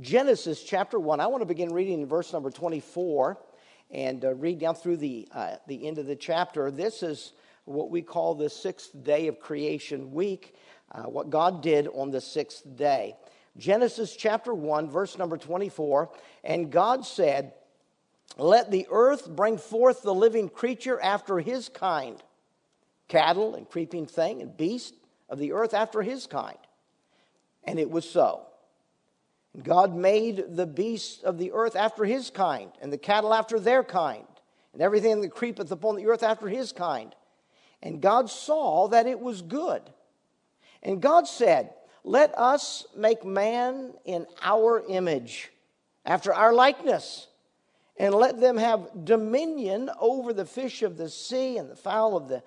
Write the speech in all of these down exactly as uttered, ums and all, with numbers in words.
Genesis chapter one. I want to begin reading in verse number twenty-four and uh, read down through the uh, the end of the chapter. This is what we call the sixth day of creation week, uh, what God did on the sixth day. Genesis chapter one, verse number twenty-four, and God said, "Let the earth bring forth the living creature after his kind, cattle and creeping thing and beast of the earth after his kind." And it was so. God made the beasts of the earth after his kind, and the cattle after their kind, and everything that creepeth upon the earth after his kind. And God saw that it was good. And God said, "Let us make man in our image, after our likeness, and let them have dominion over the fish of the sea and the fowl of the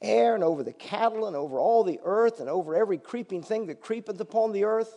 air and over the cattle and over all the earth and over every creeping thing that creepeth upon the earth."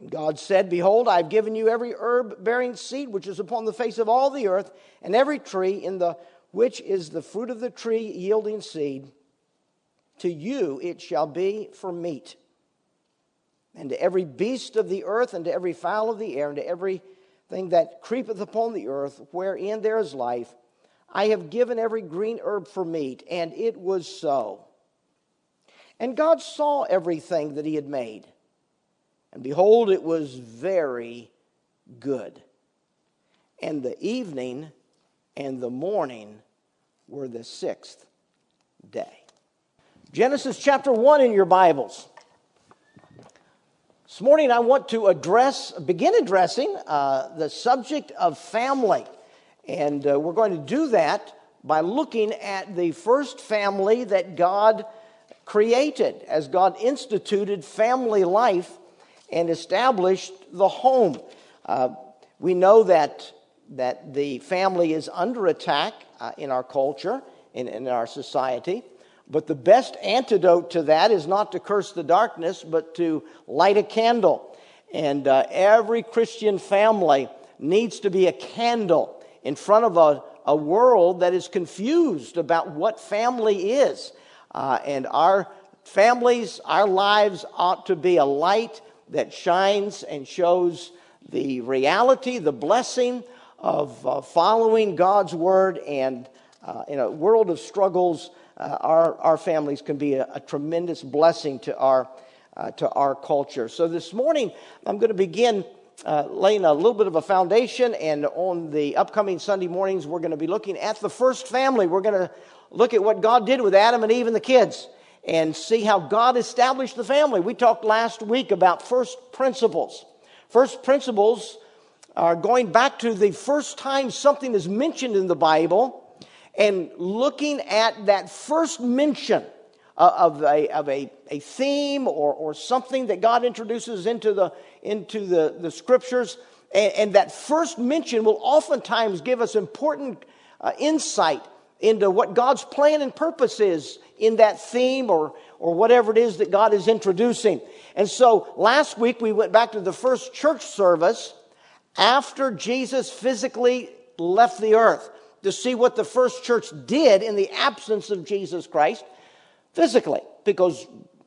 And God said, "Behold, I have given you every herb-bearing seed which is upon the face of all the earth, and every tree in the which is the fruit of the tree yielding seed. To you it shall be for meat. And to every beast of the earth, and to every fowl of the air, and to everything that creepeth upon the earth, wherein there is life, I have given every green herb for meat." And it was so. And God saw everything that he had made, and behold, it was very good. And the evening and the morning were the sixth day. Genesis chapter one in your Bibles. This morning I want to address, begin addressing uh, the subject of family. And uh, we're going to do that by looking at the first family that God created, as God instituted family life and established the home. Uh, we know that that the family is under attack uh, in our culture, in, in our society. But the best antidote to that is not to curse the darkness, but to light a candle. And uh, every Christian family needs to be a candle in front of a, a world that is confused about what family is. Uh, and our families, our lives ought to be a light that shines and shows the reality, the blessing of uh, following God's word. And uh, in a world of struggles, uh, our, our families can be a, a tremendous blessing to our uh, to our culture. So this morning, I'm going to begin uh, laying a little bit of a foundation. And on the upcoming Sunday mornings, we're going to be looking at the first family. We're going to look at what God did with Adam and Eve and the kids, and see how God established the family. We talked last week about first principles. First principles are going back to the first time something is mentioned in the Bible, and looking at that first mention of a, of a, a theme or, or something that God introduces into the, into the, the Scriptures. And, and that first mention will oftentimes give us important uh, insight into what God's plan and purpose is in that theme or or whatever it is that God is introducing. And so last week we went back to the first church service after Jesus physically left the earth to see what the first church did in the absence of Jesus Christ physically, because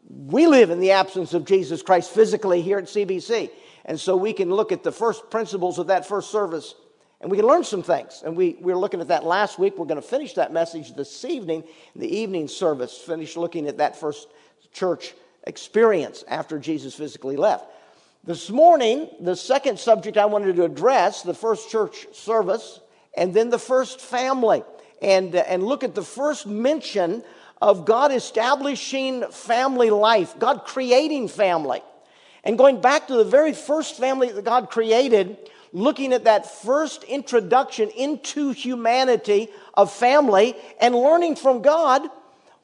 we live in the absence of Jesus Christ physically here at C B C. And so we can look at the first principles of that first service, and we can learn some things. And we, we were looking at that last week. We're going to finish that message this evening, in the evening service, finish looking at that first church experience after Jesus physically left. This morning, the second subject I wanted to address, the first church service, and then the first family, and, and look at the first mention of God establishing family life, God creating family. And going back to the very first family that God created, looking at that first introduction into humanity of family and learning from God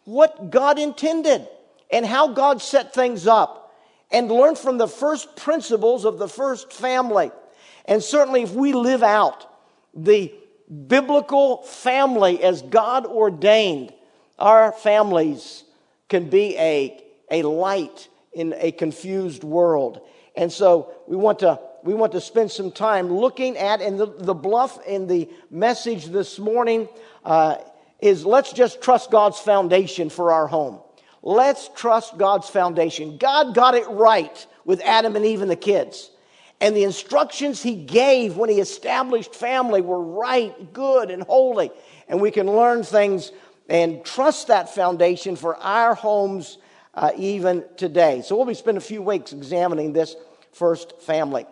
what God intended and how God set things up, and learn from the first principles of the first family. And certainly if we live out the biblical family as God ordained, our families can be a, a light in a confused world. And so we want to we want to spend some time looking at, and the, the bluff in the message this morning uh, is let's just trust God's foundation for our home. Let's trust God's foundation. God got it right with Adam and Eve and the kids. And the instructions he gave when he established family were right, good, and holy. And we can learn things and trust that foundation for our homes uh, even today. So we'll be spending a few weeks examining this first family.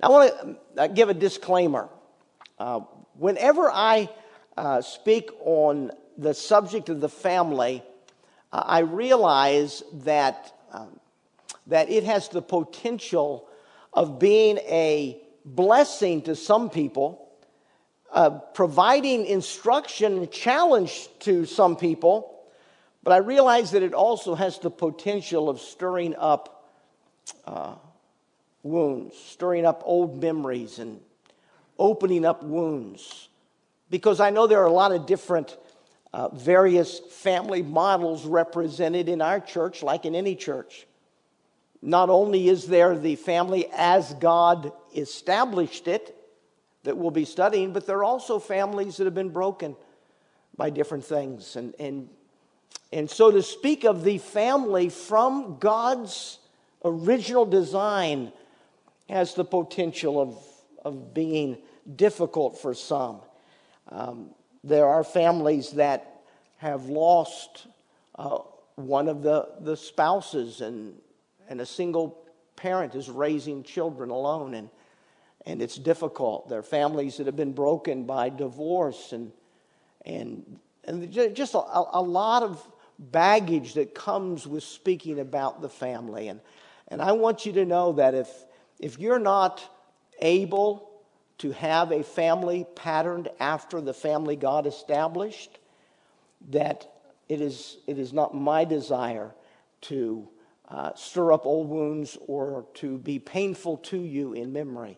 Now I want to give a disclaimer. Uh, whenever I uh, speak on the subject of the family, uh, I realize that um, that it has the potential of being a blessing to some people, uh, providing instruction and challenge to some people, but I realize that it also has the potential of stirring up uh, wounds, stirring up old memories and opening up wounds. Because I know there are a lot of different uh, various family models represented in our church, like in any church. Not only is there the family as God established it that we'll be studying, but there are also families that have been broken by different things. And, and, and so to speak of the family from God's original design has the potential of, of being difficult for some. Um, there are families that have lost uh, one of the, the spouses and And a single parent is raising children alone, and and it's difficult. There are families that have been broken by divorce, and and and just a, a lot of baggage that comes with speaking about the family. And and I want you to know that if if you're not able to have a family patterned after the family God established, that it is it is not my desire to Uh, stir up old wounds or to be painful to you in memory.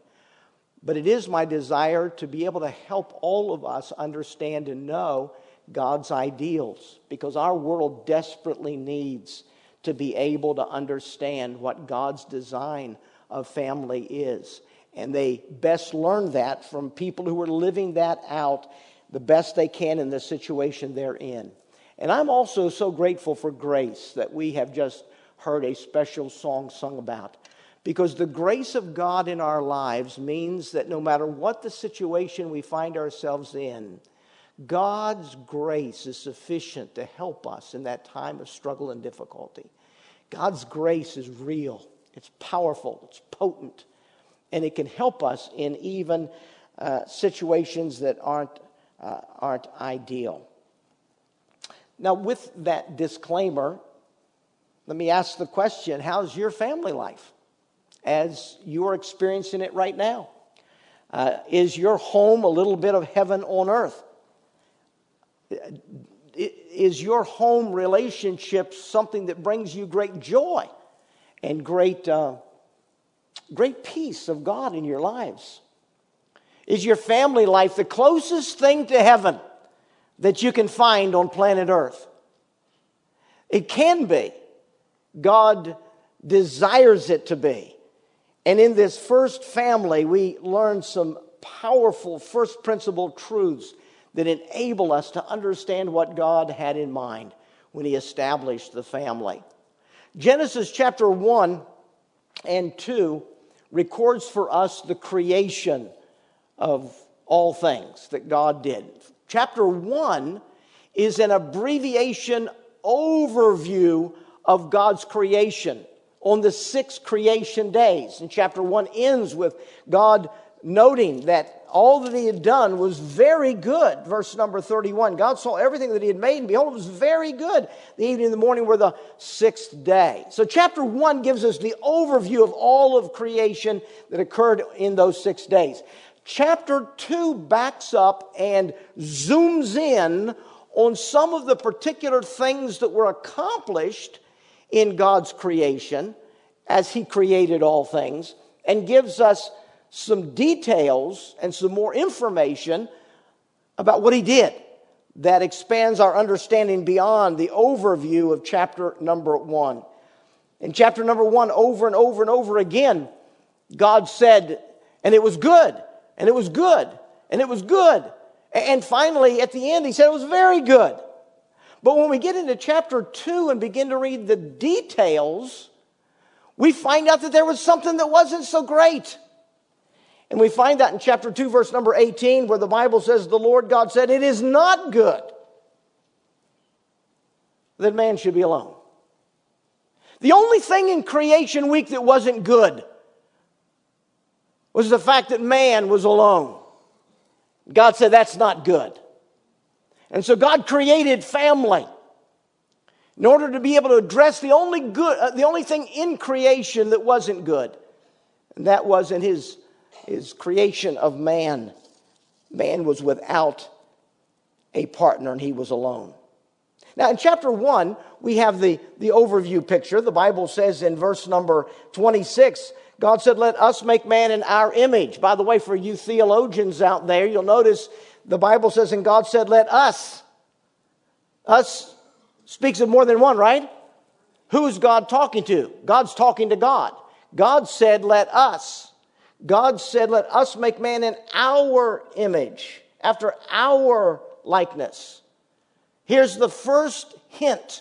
But it is my desire to be able to help all of us understand and know God's ideals, because our world desperately needs to be able to understand what God's design of family is. And they best learn that from people who are living that out the best they can in the situation they're in. And I'm also so grateful for grace that we have just heard a special song sung about. Because the grace of God in our lives means that no matter what the situation we find ourselves in, God's grace is sufficient to help us in that time of struggle and difficulty. God's grace is real. It's powerful. It's potent. And it can help us in even uh, situations that aren't, uh, aren't ideal. Now, with that disclaimer, let me ask the question, how's your family life as you're experiencing it right now? Uh, is your home a little bit of heaven on earth? Is your home relationship something that brings you great joy and great, uh, great peace of God in your lives? Is your family life the closest thing to heaven that you can find on planet earth? It can be. God desires it to be. And in this first family, we learn some powerful first principle truths that enable us to understand what God had in mind when he established the family. Genesis chapter one and two records for us the creation of all things that God did. Chapter one is an abbreviation overview of God's creation on the six creation days. And chapter one ends with God noting that all that he had done was very good. Verse number thirty-one, God saw everything that he had made, and behold, it was very good. The evening and the morning were the sixth day. So chapter one gives us the overview of all of creation that occurred in those six days. Chapter two backs up and zooms in on some of the particular things that were accomplished in God's creation as he created all things, and gives us some details and some more information about what he did that expands our understanding beyond the overview of chapter number one. In chapter number one, over and over and over again, God said, and it was good, and it was good, and it was good. And finally, at the end, he said it was very good. But when we get into chapter two and begin to read the details, we find out that there was something that wasn't so great. And we find that in chapter two, verse number eighteen, where the Bible says, the Lord God said, it is not good that man should be alone. The only thing in creation week that wasn't good was the fact that man was alone. God said, that's not good. And so God created family in order to be able to address the only good, uh, the only thing in creation that wasn't good. And that was in his, his creation of man. Man was without a partner and he was alone. Now in chapter one, we have the, the overview picture. The Bible says in verse number twenty-six, God said, let us make man in our image. By the way, for you theologians out there, you'll notice the Bible says, and God said, let us. Us speaks of more than one, right? Who is God talking to? God's talking to God. God said, let us. God said, let us make man in our image, after our likeness. Here's the first hint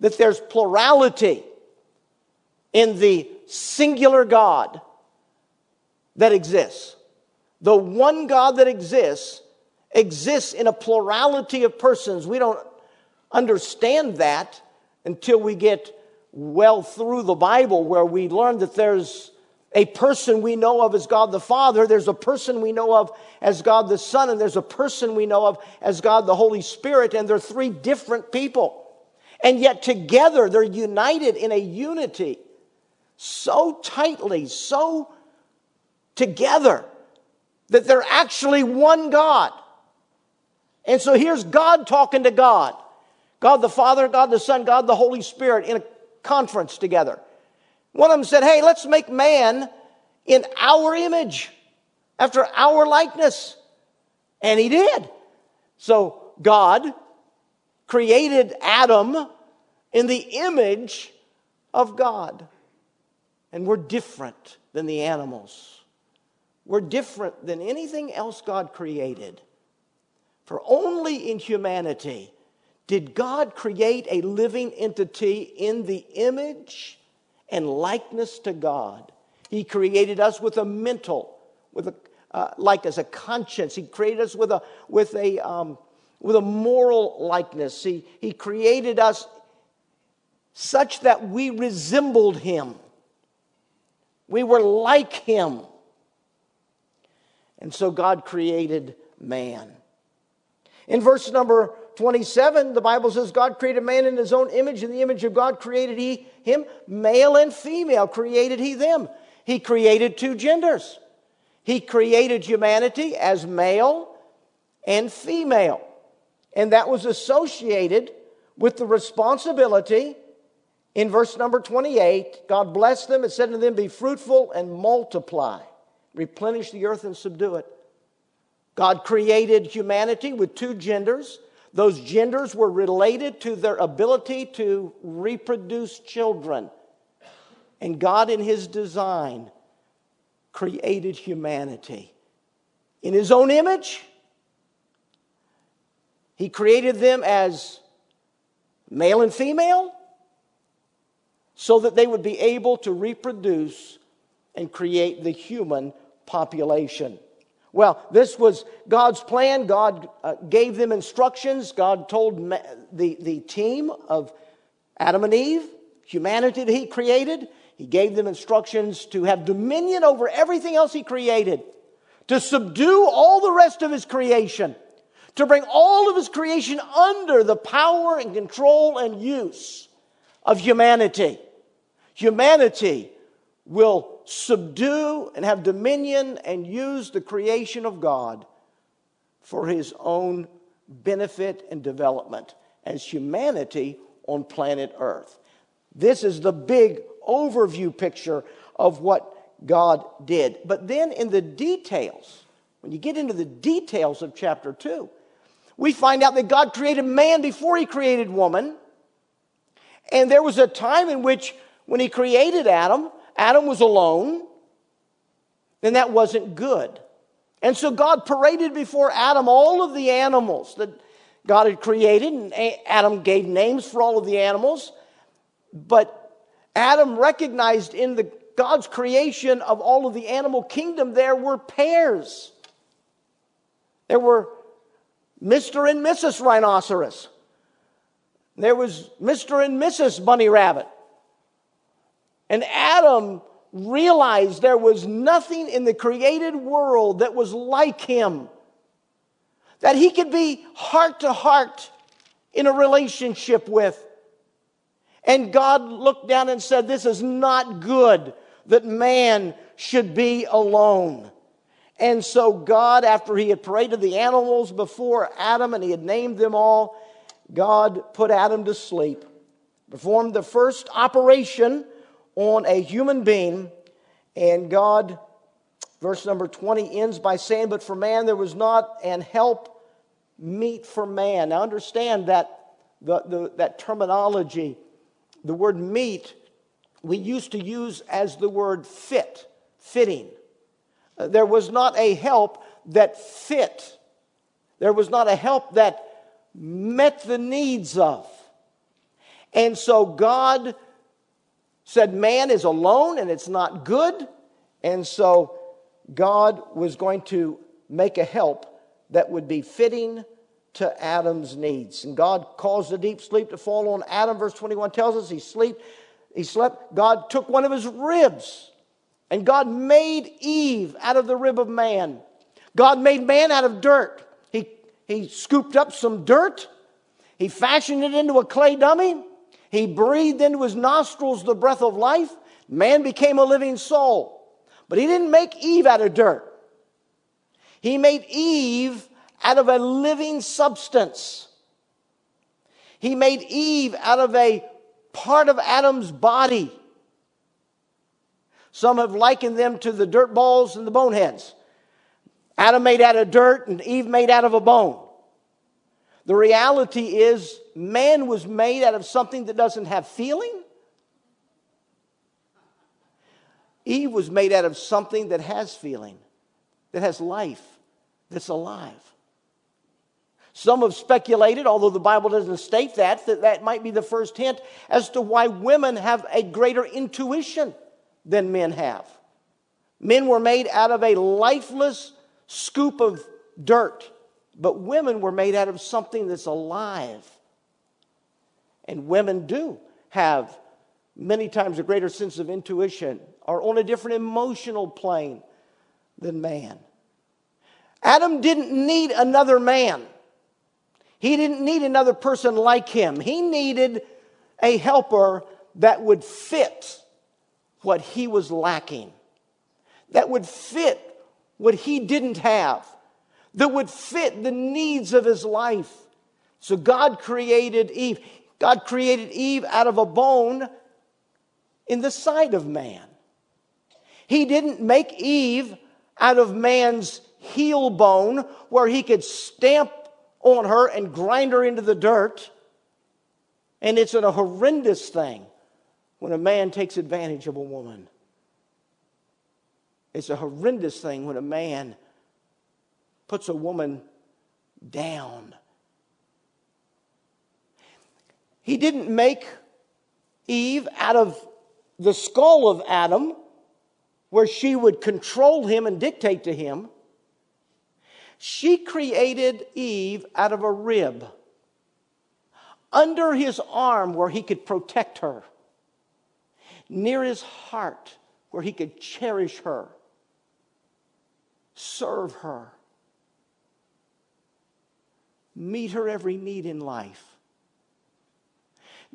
that there's plurality in the singular God that exists. The one God that exists exists in a plurality of persons. We don't understand that until we get well through the Bible, where we learn that there's a person we know of as God the Father, there's a person we know of as God the Son, and there's a person we know of as God the Holy Spirit, and they're three different people. And yet together they're united in a unity so tightly, so together, that they're actually one God. And so here's God talking to God. God the Father, God the Son, God the Holy Spirit in a conference together. One of them said, hey, let's make man in our image, after our likeness. And he did. So God created Adam in the image of God. And we're different than the animals. We're different than anything else God created. For only in humanity did God create a living entity in the image and likeness to God. He created us with a mental, with a uh, likeness, a conscience. He created us with a with a um, with a moral likeness. He he created us such that we resembled Him. We were like Him, and so God created man. In verse number twenty-seven, the Bible says, God created man in his own image. In the image of God created he him. Male and female created he them. He created two genders. He created humanity as male and female. And that was associated with the responsibility. In verse number twenty-eight, God blessed them and said to them, be fruitful and multiply. Replenish the earth and subdue it. God created humanity with two genders. Those genders were related to their ability to reproduce children. And God, in His design, created humanity in His own image. He created them as male and female so that they would be able to reproduce and create the human population. Well, this was God's plan. God uh, gave them instructions. God told ma- the, the team of Adam and Eve, humanity that He created, He gave them instructions to have dominion over everything else He created, to subdue all the rest of His creation, to bring all of His creation under the power and control and use of humanity. Humanity will subdue and have dominion and use the creation of God for His own benefit and development as humanity on planet Earth. This is the big overview picture of what God did. But then in the details, when you get into the details of chapter two, we find out that God created man before he created woman. And there was a time in which when he created Adam, Adam was alone. And that wasn't good. And so God paraded before Adam all of the animals that God had created. And Adam gave names for all of the animals. But Adam recognized in the God's creation of all of the animal kingdom, there were pairs. There were Mister and Missus Rhinoceros. There was Mister and Missus Bunny Rabbit. And Adam realized there was nothing in the created world that was like him, that he could be heart to heart in a relationship with. And God looked down and said, this is not good that man should be alone. And so God, after he had paraded the animals before Adam and he had named them all, God put Adam to sleep, performed the first operation on a human being. And God, verse number twenty ends by saying, but for man there was not an help meet for man. Now understand that the, the, that terminology, the word meet, we used to use as the word fit, fitting. There was not a help that fit. There was not a help that met the needs of. And so God said man is alone and it's not good. And so God was going to make a help that would be fitting to Adam's needs. And God caused a deep sleep to fall on Adam. Verse twenty-one tells us he slept. He slept. God took one of his ribs. And God made Eve out of the rib of man. God made man out of dirt. He, he scooped up some dirt. He fashioned it into a clay dummy. He breathed into his nostrils the breath of life. Man became a living soul. But he didn't make Eve out of dirt. He made Eve out of a living substance. He made Eve out of a part of Adam's body. Some have likened them to the dirt balls and the boneheads. Adam made out of dirt and Eve made out of a bone. The reality is man was made out of something that doesn't have feeling. Eve was made out of something that has feeling, that has life, that's alive. Some have speculated, although the Bible doesn't state that, that that might be the first hint as to why women have a greater intuition than men have. Men were made out of a lifeless scoop of dirt, but women were made out of something that's alive. And women do have many times a greater sense of intuition, or on a different emotional plane than man. Adam didn't need another man. He didn't need another person like him. He needed a helper that would fit what he was lacking, that would fit what he didn't have, that would fit the needs of his life. So God created Eve. God created Eve out of a bone in the side of man. He didn't make Eve out of man's heel bone where he could stamp on her and grind her into the dirt. And it's a horrendous thing when a man takes advantage of a woman. It's a horrendous thing when a man puts a woman down. He didn't make Eve out of the skull of Adam, where she would control him and dictate to him. She created Eve out of a rib, under his arm where he could protect her, near his heart where he could cherish her, serve her, meet her every need in life.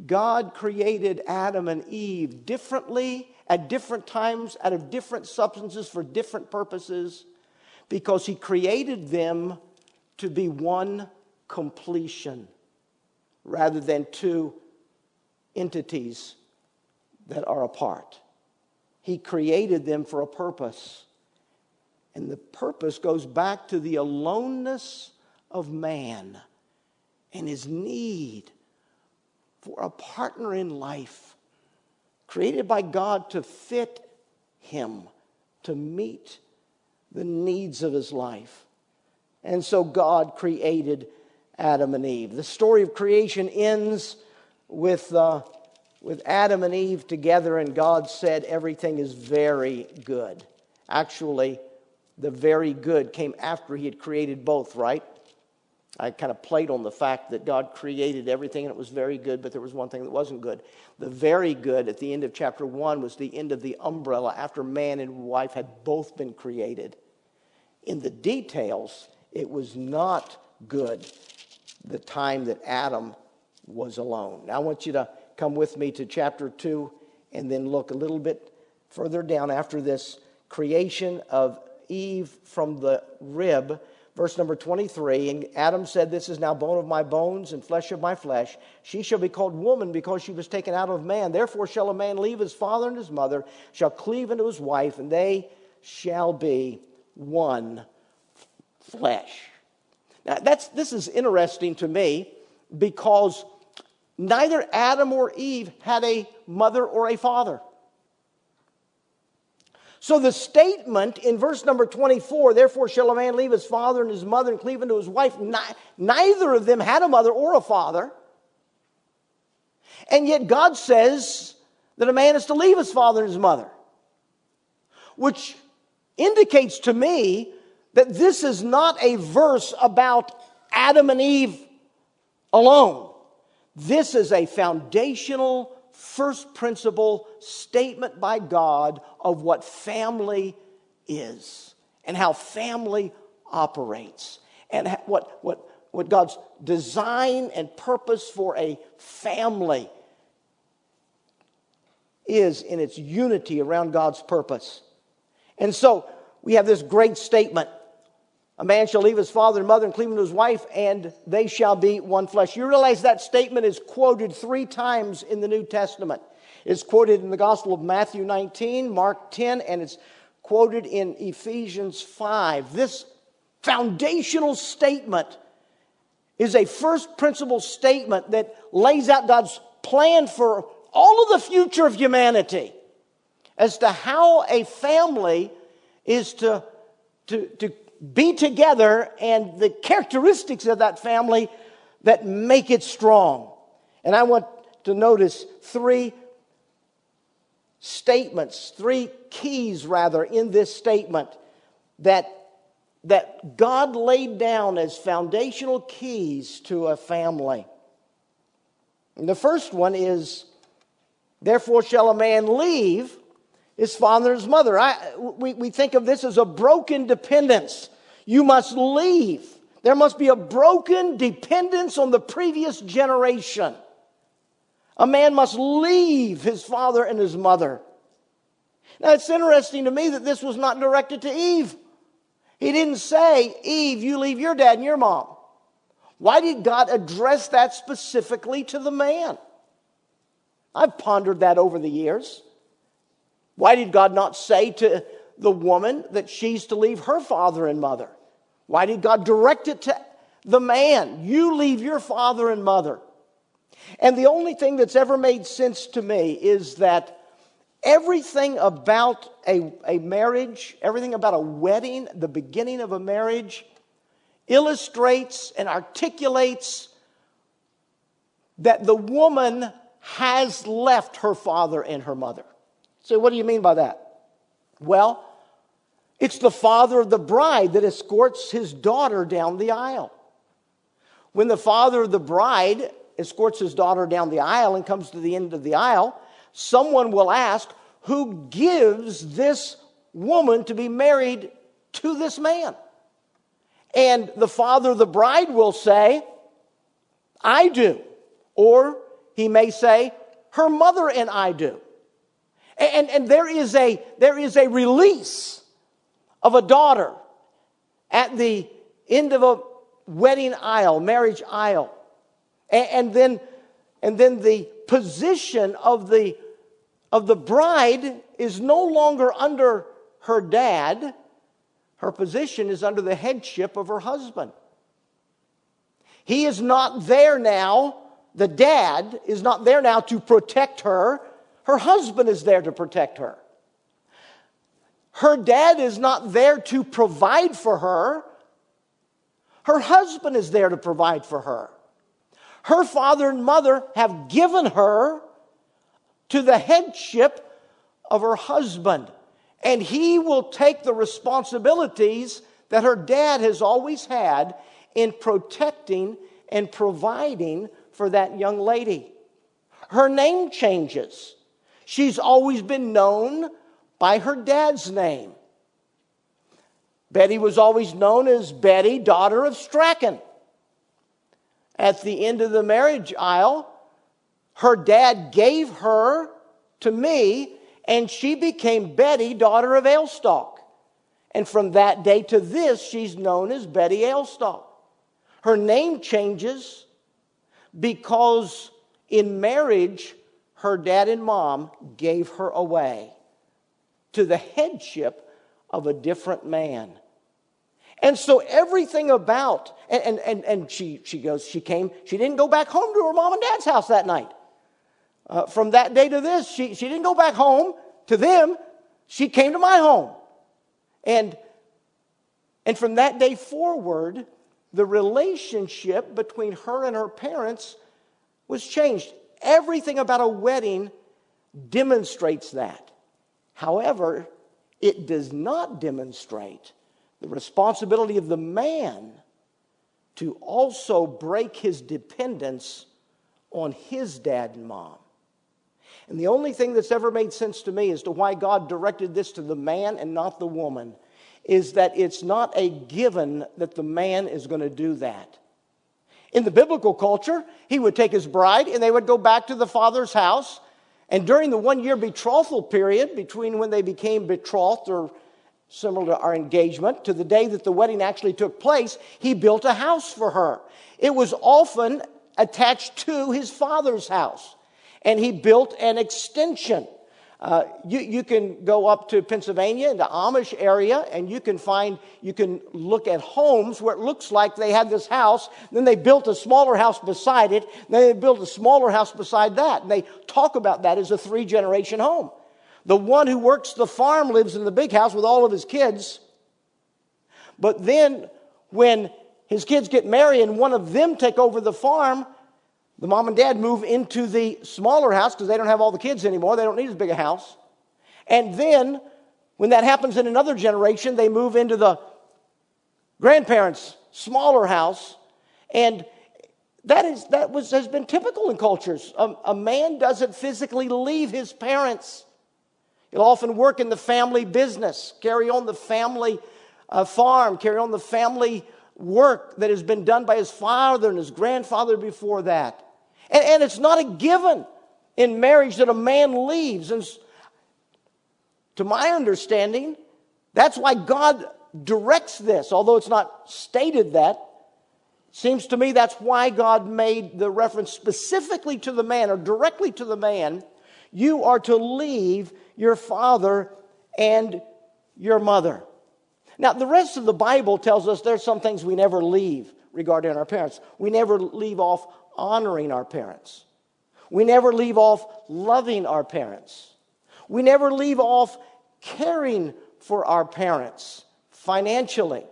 God created Adam and Eve differently at different times, out of different substances for different purposes, because he created them to be one completion rather than two entities that are apart. He created them for a purpose. And the purpose goes back to the aloneness of man and his need for a partner in life, created by God to fit him, to meet the needs of his life. And so God created Adam and Eve. The story of creation ends with, uh, with Adam and Eve together, and God said everything is very good. Actually, the very good came after he had created both, right? I kind of played on the fact that God created everything and it was very good, but there was one thing that wasn't good. The very good at the end of chapter one was the end of the umbrella after man and wife had both been created. In the details, it was not good the time that Adam was alone. Now I want you to come with me to chapter two and then look a little bit further down after this creation of Eve from the rib. Verse number twenty-three, and Adam said, "This is now bone of my bones and flesh of my flesh. She shall be called woman because she was taken out of man. Therefore shall a man leave his father and his mother, shall cleave unto his wife, and they shall be one flesh." Now that's this is interesting to me because neither Adam or Eve had a mother or a father. So the statement in verse number twenty-four, "Therefore shall a man leave his father and his mother and cleave unto his wife," neither of them had a mother or a father. And yet God says that a man is to leave his father and his mother, which indicates to me that this is not a verse about Adam and Eve alone. This is a foundational first principle statement by God of what family is and how family operates and what, what, what God's design and purpose for a family is in its unity around God's purpose. And so we have this great statement. A man shall leave his father and mother and cleave unto his wife, and they shall be one flesh. You realize that statement is quoted three times in the New Testament. It's quoted in the Gospel of Matthew nineteen, Mark ten, and it's quoted in Ephesians five. This foundational statement is a first principle statement that lays out God's plan for all of the future of humanity as to how a family is to, to, to be together and the characteristics of that family that make it strong. And I want to notice three statements, three keys rather, in this statement that that God laid down as foundational keys to a family. And the first one is, therefore shall a man leave his father and his mother. I, we, we think of this as a broken dependence. You must leave. There must be a broken dependence on the previous generation. A man must leave his father and his mother. Now, it's interesting to me that this was not directed to Eve. He didn't say, "Eve, you leave your dad and your mom." Why did God address that specifically to the man? I've pondered that over the years. Why did God not say to the woman that she's to leave her father and mother? Why did God direct it to the man? You leave your father and mother. And the only thing that's ever made sense to me is that everything about a, a marriage, everything about a wedding, the beginning of a marriage, illustrates and articulates that the woman has left her father and her mother. So what do you mean by that? Well, it's the father of the bride that escorts his daughter down the aisle. When the father of the bride escorts his daughter down the aisle and comes to the end of the aisle, someone will ask, who gives this woman to be married to this man? And the father of the bride will say, I do. Or he may say, her mother and I do. And, and there is a there is a release of a daughter at the end of a wedding aisle, marriage aisle, and, and then and then the position of the of the bride is no longer under her dad. Her position is under the headship of her husband. He is not there now. The dad is not there now to protect her. Her husband is there to protect her. Her dad is not there to provide for her. Her husband is there to provide for her. Her father and mother have given her to the headship of her husband. And he will take the responsibilities that her dad has always had in protecting and providing for that young lady. Her name changes. She's always been known by her dad's name. Betty was always known as Betty, daughter of Strachan. At the end of the marriage aisle, her dad gave her to me, and she became Betty, daughter of Ailstock. And from that day to this, she's known as Betty Ailstock. Her name changes because in marriage, her dad and mom gave her away to the headship of a different man. And so everything about, and, and, and, and she, she goes, she came, she didn't go back home to her mom and dad's house that night. Uh, from that day to this, she, she didn't go back home to them. She came to my home. And, and from that day forward, the relationship between her and her parents was changed. Everything about a wedding demonstrates that. However, it does not demonstrate the responsibility of the man to also break his dependence on his dad and mom. And the only thing that's ever made sense to me as to why God directed this to the man and not the woman is that it's not a given that the man is going to do that. In the biblical culture, he would take his bride and they would go back to the father's house. And during the one-year betrothal period, between when they became betrothed or similar to our engagement, to the day that the wedding actually took place, he built a house for her. It was often attached to his father's house. And he built an extension. Uh, you, you can go up to Pennsylvania in the Amish area, and you can find, you can look at homes where it looks like they had this house, then they built a smaller house beside it, then they built a smaller house beside that. And they talk about that as a three-generation home. The one who works the farm lives in the big house with all of his kids. But then when his kids get married and one of them take over the farm, the mom and dad move into the smaller house because they don't have all the kids anymore. They don't need as big a house. And then, when that happens in another generation, they move into the grandparents' smaller house. And that is that was has been typical in cultures. A, a man doesn't physically leave his parents. He'll often work in the family business, carry on the family uh, farm, carry on the family work that has been done by his father and his grandfather before that. And, and it's not a given in marriage that a man leaves. And to my understanding, that's why God directs this. Although it's not stated that, seems to me that's why God made the reference specifically to the man or directly to the man. You are to leave your father and your mother. Now, the rest of the Bible tells us there's some things we never leave regarding our parents. We never leave off honoring our parents. We never leave off loving our parents. We never leave off caring for our parents financially.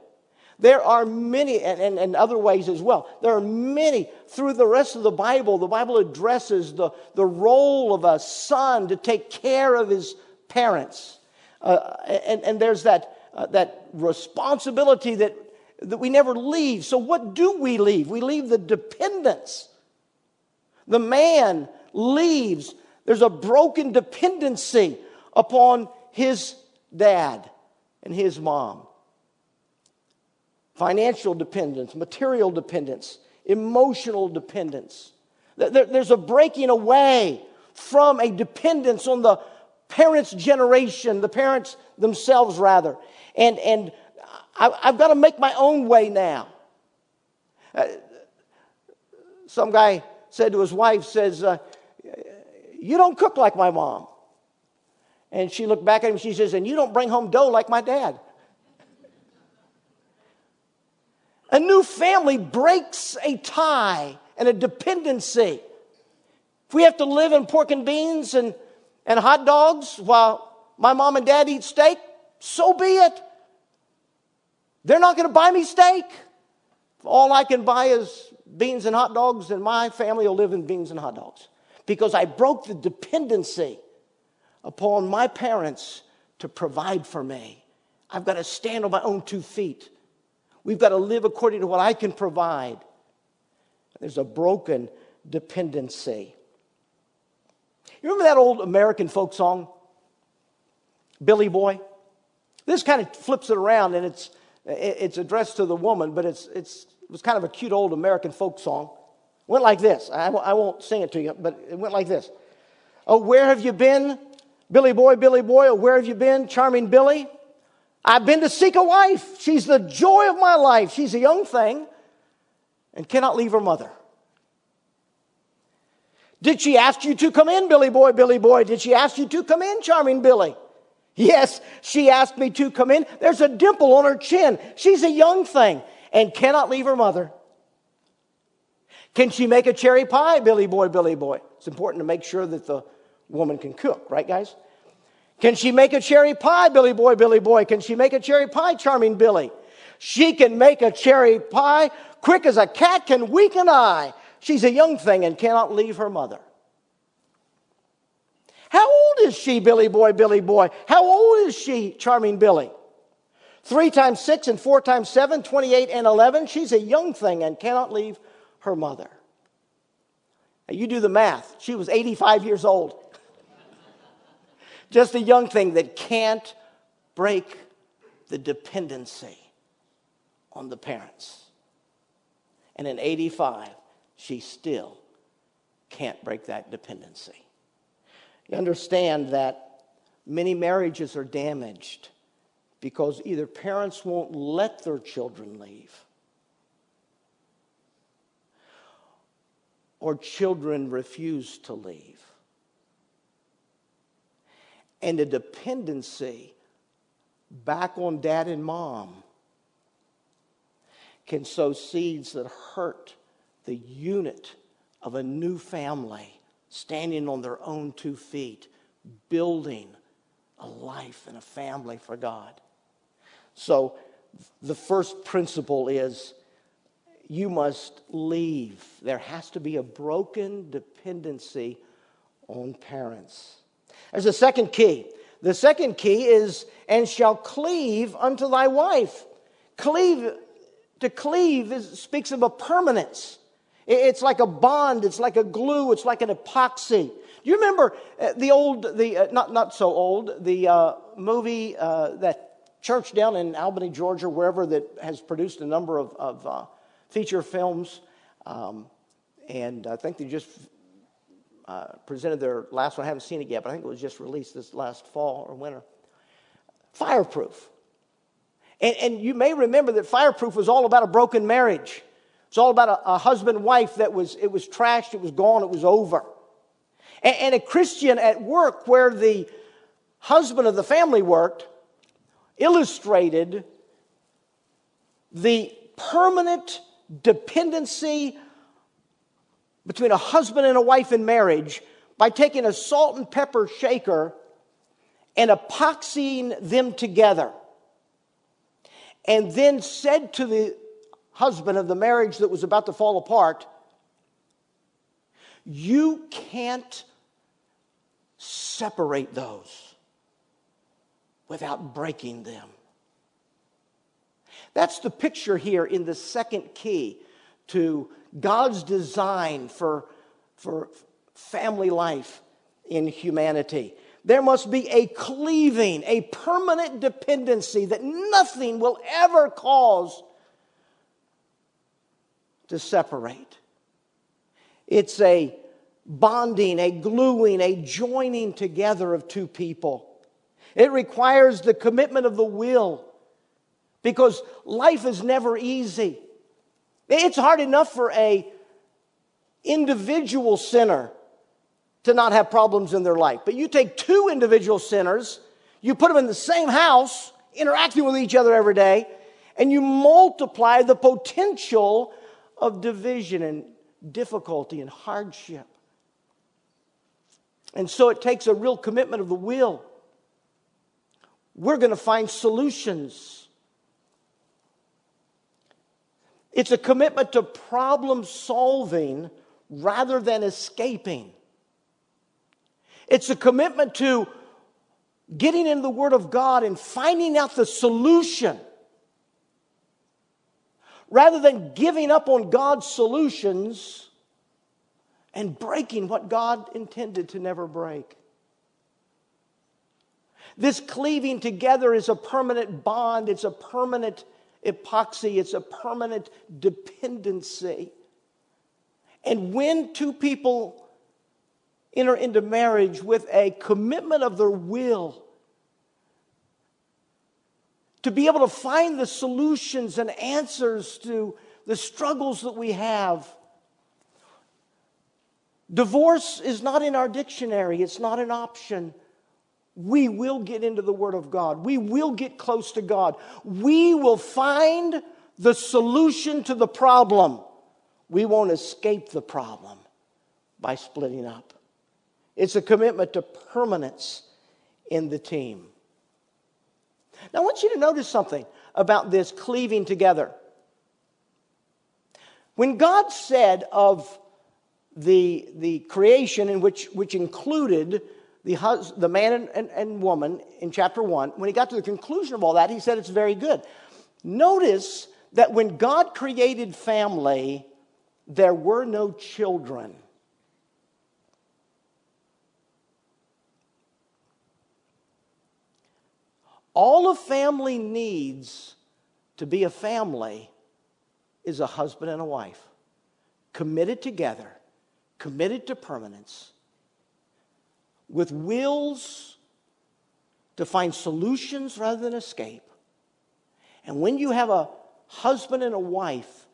There are many, and, and, and other ways as well. There are many through the rest of the Bible. The Bible addresses the, the role of a son to take care of his parents. Uh, and, and there's that, uh, that responsibility that that we never leave. So what do we leave? We leave the dependence. The man leaves. There's a broken dependency upon his dad and his mom. Financial dependence, material dependence, emotional dependence. There's a breaking away from a dependence on the parents' generation, the parents themselves rather. And, and I've got to make my own way now. Uh, some guy said to his wife, says, uh, you don't cook like my mom. And she looked back at him, she says, and you don't bring home dough like my dad. A new family breaks a tie and a dependency. If we have to live in pork and beans and, and hot dogs while my mom and dad eat steak, so be it. They're not going to buy me steak. All I can buy is beans and hot dogs, and my family will live in beans and hot dogs. Because I broke the dependency upon my parents to provide for me. I've got to stand on my own two feet. We've got to live according to what I can provide. There's a broken dependency. You remember that old American folk song, Billy Boy? This kind of flips it around, and it's it's addressed to the woman, but it's it's it was kind of a cute old American folk song. It went like this. I, I won't sing it to you, but it went like this. Oh, where have you been, Billy Boy, Billy Boy? Oh, where have you been, charming Billy? I've been to seek a wife. She's the joy of my life. She's a young thing and cannot leave her mother. Did she ask you to come in, Billy Boy, Billy Boy? Did she ask you to come in, charming Billy? Yes, she asked me to come in. There's a dimple on her chin. She's a young thing and cannot leave her mother. Can she make a cherry pie, Billy Boy, Billy Boy? It's important to make sure that the woman can cook, right, guys? Can she make a cherry pie, Billy Boy, Billy Boy? Can she make a cherry pie, charming Billy? She can make a cherry pie quick as a cat can wink an eye. She's a young thing and cannot leave her mother. How old is she, Billy Boy, Billy Boy? How old is she, charming Billy? Three times six and four times seven, twenty-eight and eleven. She's a young thing and cannot leave her mother. Now you do the math. She was eighty-five years old. Just a young thing that can't break the dependency on the parents. And in eighty-five, she still can't break that dependency. You understand that many marriages are damaged because either parents won't let their children leave, or children refuse to leave. And a dependency back on dad and mom can sow seeds that hurt the unit of a new family standing on their own two feet, building a life and a family for God. So the first principle is you must leave. There has to be a broken dependency on parents. There's a second key. The second key is, and shall cleave unto thy wife. Cleave, to cleave is, speaks of a permanence. It's like a bond. It's like a glue. It's like an epoxy. Do you remember the old, the uh, not not so old, the uh, movie, uh, that church down in Albany, Georgia, wherever, that has produced a number of, of uh, feature films, um, and I think they just Uh, presented their last one. I haven't seen it yet, but I think it was just released this last fall or winter. Fireproof. And, and you may remember that Fireproof was all about a broken marriage. It's all about a, a husband-wife that was, it was trashed, it was gone, it was over. And, and a Christian at work, where the husband of the family worked, illustrated the permanent dependency between a husband and a wife in marriage by taking a salt and pepper shaker and epoxying them together. And then said to the husband of the marriage that was about to fall apart, you can't separate those without breaking them. That's the picture here in the second key to God's design for, for family life in humanity. There must be a cleaving, a permanent dependency that nothing will ever cause to separate. It's a bonding, a gluing, a joining together of two people. It requires the commitment of the will, because life is never easy. It's hard enough for an individual sinner to not have problems in their life. But you take two individual sinners, you put them in the same house, interacting with each other every day, and you multiply the potential of division and difficulty and hardship. And so it takes a real commitment of the will. We're going to find solutions. It's a commitment to problem solving rather than escaping. It's a commitment to getting into the Word of God and finding out the solution rather than giving up on God's solutions and breaking what God intended to never break. This cleaving together is a permanent bond. It's a permanent epoxy. It's a permanent dependency. And when two people enter into marriage with a commitment of their will to be able to find the solutions and answers to the struggles that we have, divorce is not in our dictionary. It's not an option. We will get into the Word of God. We will get close to God. We will find the solution to the problem. We won't escape the problem by splitting up. It's a commitment to permanence in the team. Now, I want you to notice something about this cleaving together. When God said of the, the creation, in which, which included The, hus- the man and, and, and woman in chapter one, when he got to the conclusion of all that, he said it's very good. Notice that when God created family, there were no children. All a family needs to be a family is a husband and a wife, committed together, committed to permanence, with wills to find solutions rather than escape. And when you have a husband and a wife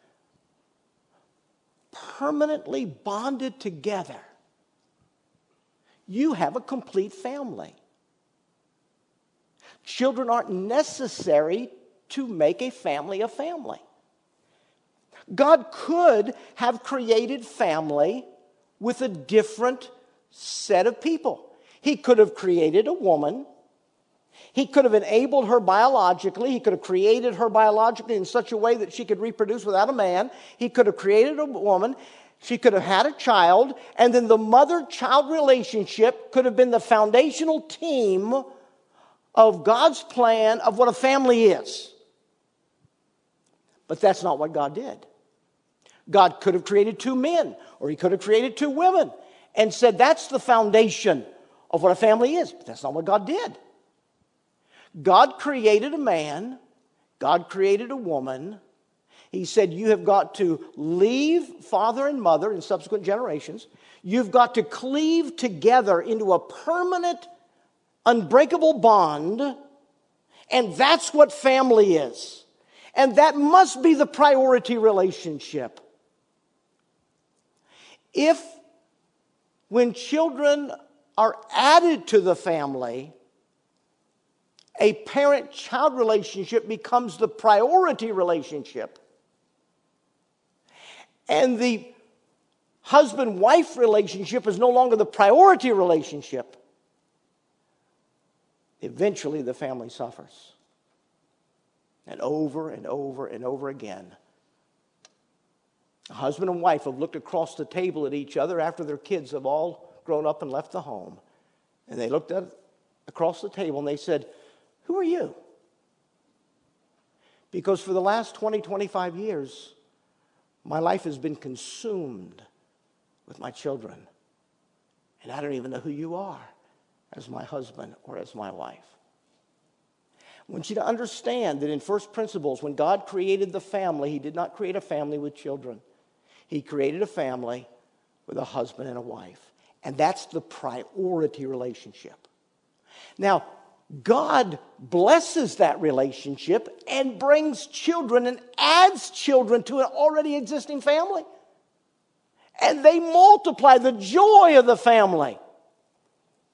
permanently bonded together, you have a complete family. Children aren't necessary to make a family a family. God could have created family with a different set of people. He could have created a woman. He could have enabled her biologically. He could have created her biologically in such a way that she could reproduce without a man. He could have created a woman. She could have had a child. And then the mother-child relationship could have been the foundational team of God's plan of what a family is. But that's not what God did. God could have created two men, or He could have created two women, and said that's the foundation of what a family is. But that's not what God did. God created a man. God created a woman. He said you have got to leave father and mother in subsequent generations. You've got to cleave together into a permanent, unbreakable bond. And that's what family is. And that must be the priority relationship. If when children are added to the family, a parent-child relationship becomes the priority relationship. And the husband-wife relationship is no longer the priority relationship. Eventually, the family suffers. And over and over and over again, a husband and wife have looked across the table at each other after their kids have all grown up and left the home. And they looked at across the table and they said, "Who are you?" Because for the last twenty, twenty-five years, my life has been consumed with my children. And I don't even know who you are as my husband or as my wife. I want you to understand that in first principles, when God created the family, He did not create a family with children. He created a family with a husband and a wife. And that's the priority relationship. Now, God blesses that relationship and brings children and adds children to an already existing family. And they multiply the joy of the family.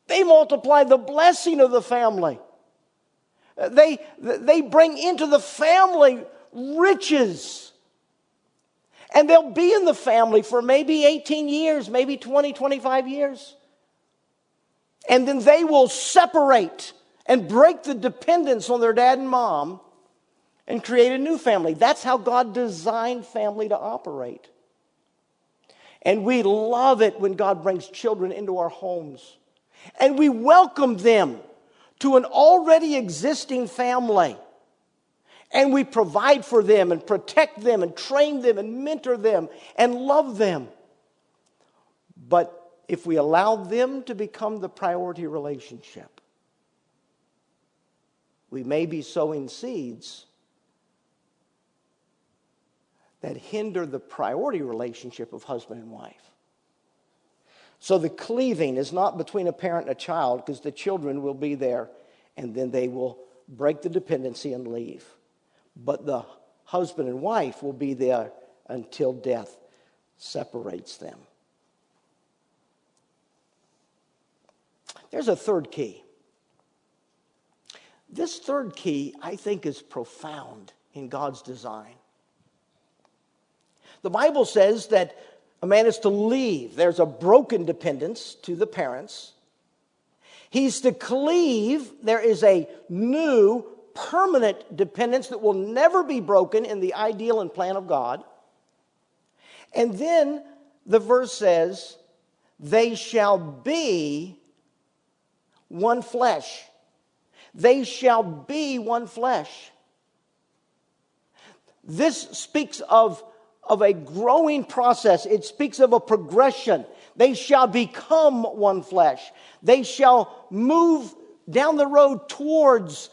They multiply the blessing of the family. They, they bring into the family riches. And they'll be in the family for maybe eighteen years, maybe twenty, twenty-five years. And then they will separate and break the dependence on their dad and mom and create a new family. That's how God designed family to operate. And we love it when God brings children into our homes. And we welcome them to an already existing family. And we provide for them and protect them and train them and mentor them and love them. But if we allow them to become the priority relationship, we may be sowing seeds that hinder the priority relationship of husband and wife. So the cleaving is not between a parent and a child, because the children will be there and then they will break the dependency and leave. But the husband and wife will be there until death separates them. There's a third key. This third key, I think, is profound in God's design. The Bible says that a man is to leave. There's a broken dependence to the parents. He's to cleave. There is a new permanent dependence that will never be broken in the ideal and plan of God. And then the verse says, they shall be one flesh. They shall be one flesh. This speaks of, of a growing process. It speaks of a progression. They shall become one flesh. They shall move down the road towards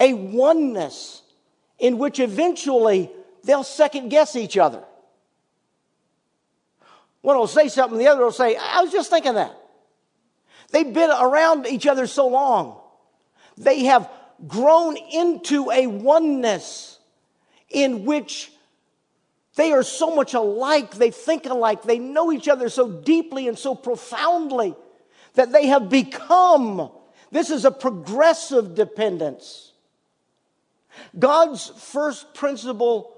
a oneness in which eventually they'll second guess each other. One will say something, the other will say, I was just thinking that. They've been around each other so long. They have grown into a oneness in which they are so much alike, they think alike, they know each other so deeply and so profoundly that they have become. This is a progressive dependence. God's first principle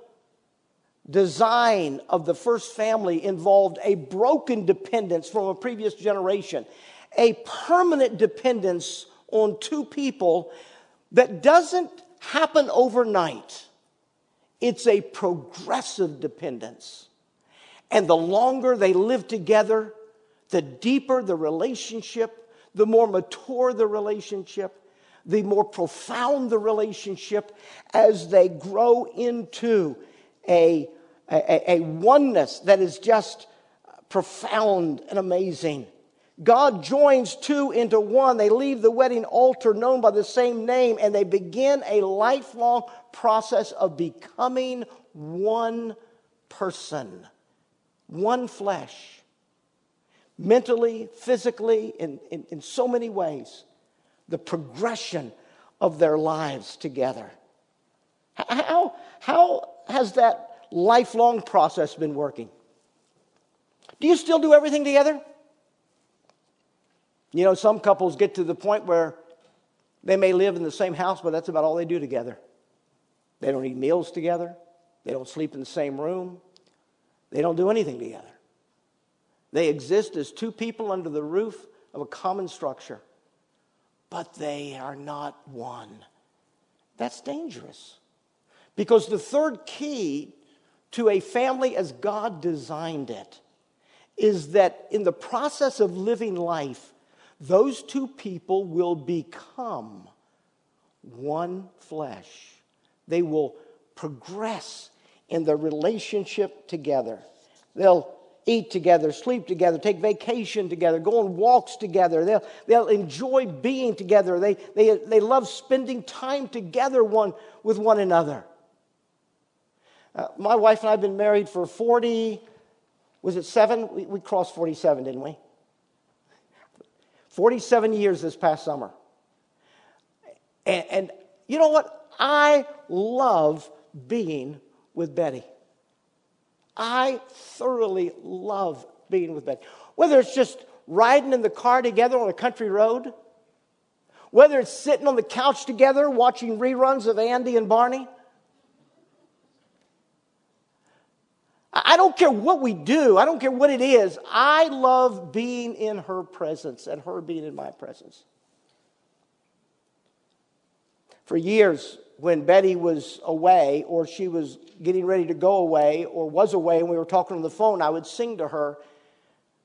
design of the first family involved a broken dependence from a previous generation, a permanent dependence on two people that doesn't happen overnight. It's a progressive dependence. And the longer they live together, the deeper the relationship, the more mature the relationship, the more profound the relationship as they grow into a, a, a oneness that is just profound and amazing. God joins two into one. They leave the wedding altar known by the same name, and they begin a lifelong process of becoming one person, one flesh, mentally, physically, in, in, in so many ways. The progression of their lives together. How, how has that lifelong process been working? Do you still do everything together? You know, some couples get to the point where they may live in the same house, but that's about all they do together. They don't eat meals together. They don't sleep in the same room. They don't do anything together. They exist as two people under the roof of a common structure. But they are not one. That's dangerous. Because the third key to a family as God designed it is that in the process of living life, those two people will become one flesh. They will progress in their relationship together. They'll eat together, sleep together, take vacation together, go on walks together. They'll, they'll enjoy being together. They, they, they love spending time together one with one another. Uh, my wife and I have been married for forty, was it seven? We, we crossed forty-seven, didn't we? forty-seven years this past summer. And, and you know what? I love being with Betty. I thoroughly love being with Betty. Whether it's just riding in the car together on a country road, whether it's sitting on the couch together watching reruns of Andy and Barney. I don't care what we do. I don't care what it is. I love being in her presence and her being in my presence. For years, when Betty was away or she was getting ready to go away or was away and we were talking on the phone, I would sing to her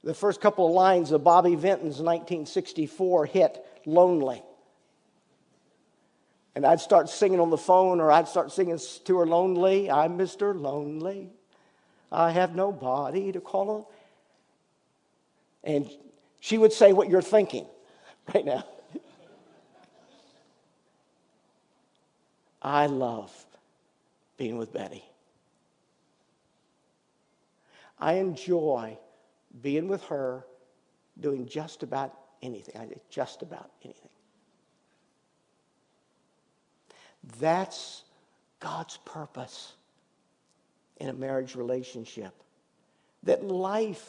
the first couple of lines of Bobby Vinton's nineteen sixty-four hit, Lonely. And I'd start singing on the phone or I'd start singing to her, Lonely, I'm Mister Lonely. I have nobody to call on. And she would say what you're thinking right now. I love being with Betty. I enjoy being with her, doing just about anything. I did just about anything. That's God's purpose in a marriage relationship, that life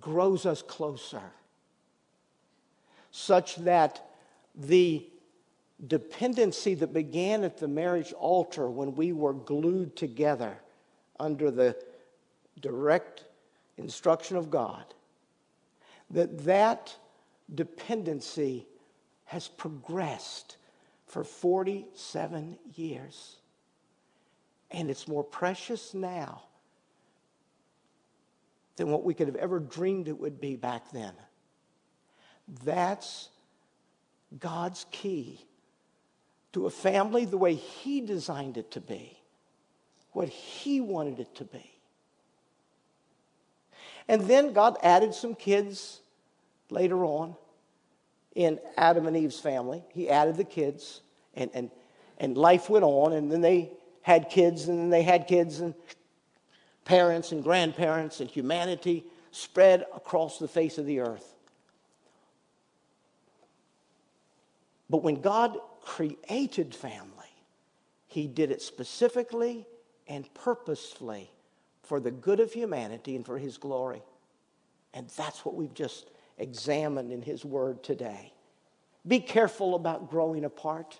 grows us closer such that the dependency that began at the marriage altar when we were glued together under the direct instruction of God, that that dependency has progressed for forty-seven years. And it's more precious now than what we could have ever dreamed it would be back then. That's God's key to a family the way He designed it to be, what He wanted it to be. And then God added some kids later on in Adam and Eve's family. He added the kids, and, and, and life went on, and then they had kids, and then they had kids, and parents and grandparents, and humanity spread across the face of the earth. But when God created family, He did it specifically and purposefully for the good of humanity and for His glory. And that's what we've just examined in His word today. Be careful about growing apart.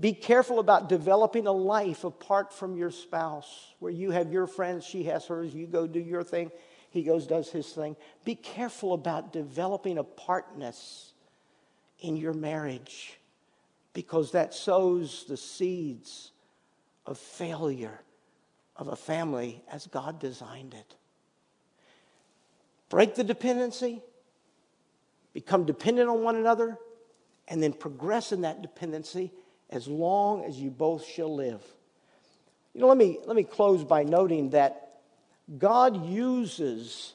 Be careful about developing a life apart from your spouse, where you have your friends, she has hers, you go do your thing, he goes does his thing. Be careful about developing apartness in your marriage, because that sows the seeds of failure of a family as God designed it. Break the dependency, become dependent on one another, and then progress in that dependency as long as you both shall live. You know, let me, let me close by noting that God uses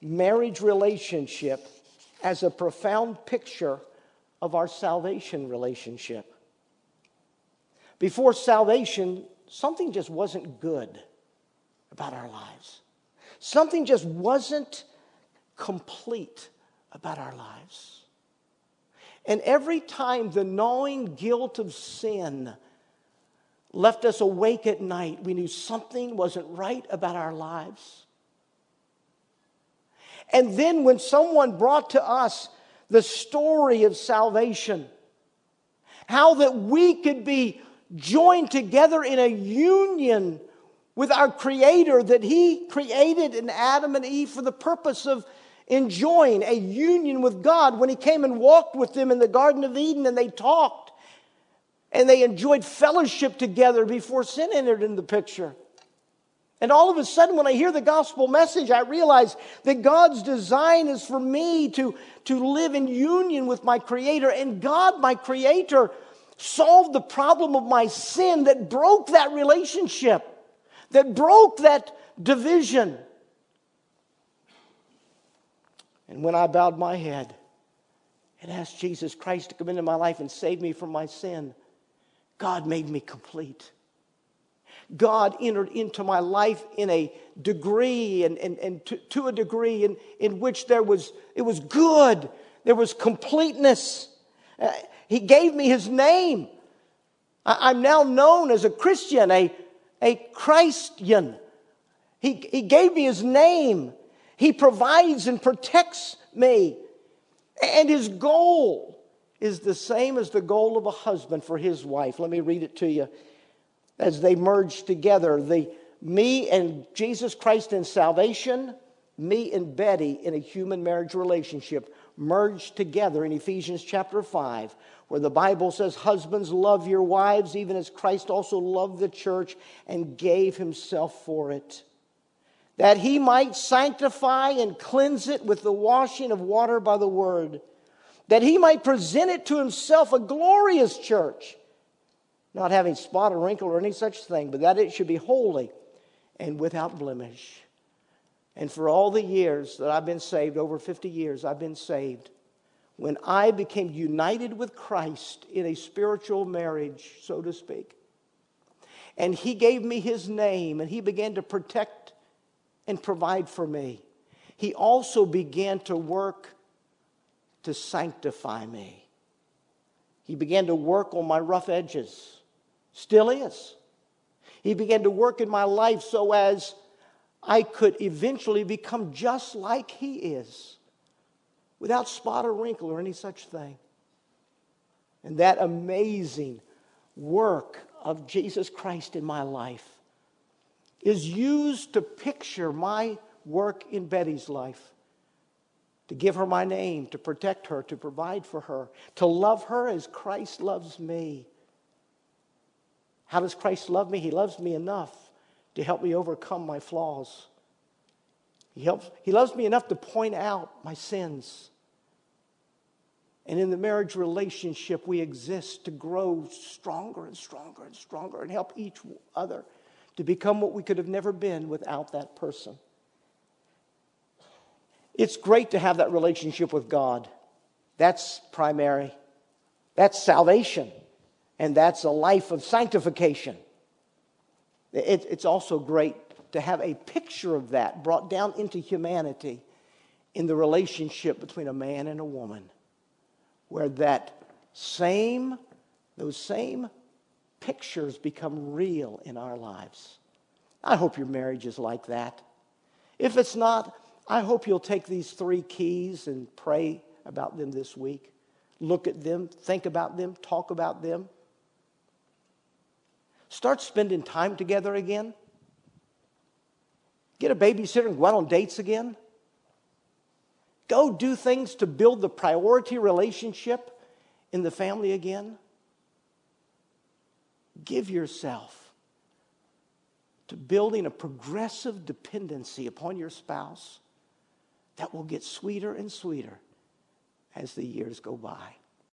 marriage relationship as a profound picture of our salvation relationship. Before salvation, something just wasn't good about our lives. Something just wasn't complete about our lives. And every time the gnawing guilt of sin left us awake at night, we knew something wasn't right about our lives. And then when someone brought to us the story of salvation, how that we could be joined together in a union with our Creator that He created in Adam and Eve for the purpose of enjoying a union with God, when He came and walked with them in the Garden of Eden and they talked and they enjoyed fellowship together before sin entered into the picture. And all of a sudden, when I hear the gospel message, I realize that God's design is for me to, to live in union with my Creator. And God, my Creator, solved the problem of my sin that broke that relationship, that broke that division. And when I bowed my head and asked Jesus Christ to come into my life and save me from my sin, God made me complete. God entered into my life in a degree and, and, and to, to a degree in, in which there was, it was good. There was completeness. Uh, he gave me His name. I, I'm now known as a Christian, a a Christian. He, he gave me his name. He provides and protects me. And his goal is the same as the goal of a husband for his wife. Let me read it to you. As they merge together, the me and Jesus Christ in salvation, me and Betty in a human marriage relationship, merged together in Ephesians chapter five, where the Bible says, "Husbands, love your wives, even as Christ also loved the church and gave himself for it, that he might sanctify and cleanse it with the washing of water by the word, that he might present it to himself a glorious church, not having spot or wrinkle or any such thing, but that it should be holy and without blemish." And for all the years that I've been saved, over fifty years I've been saved, when I became united with Christ in a spiritual marriage, so to speak, and he gave me his name, and he began to protect and provide for me, he also began to work to sanctify me. He began to work on my rough edges, still is. He began to work in my life so as I could eventually become just like he is, without spot or wrinkle or any such thing. And that amazing work of Jesus Christ in my life is used to picture my work in Betty's life, to give her my name, to protect her, to provide for her, to love her as Christ loves me. How does Christ love me? He loves me enough to help me overcome my flaws. He helps, he loves me enough to point out my sins. And in the marriage relationship, we exist to grow stronger and stronger and stronger and help each other to become what we could have never been without that person. It's great to have that relationship with God. That's primary. That's salvation. And that's a life of sanctification. It, it's also great to have a picture of that brought down into humanity in the relationship between a man and a woman, where that same, those same pictures become real in our lives. I hope your marriage is like that. If it's not, I hope you'll take these three keys and pray about them this week. Look at them, think about them, talk about them. Start spending time together again. Get a babysitter and go out on dates again. Go do things to build the priority relationship in the family again. Give yourself to building a progressive dependency upon your spouse that will get sweeter and sweeter as the years go by.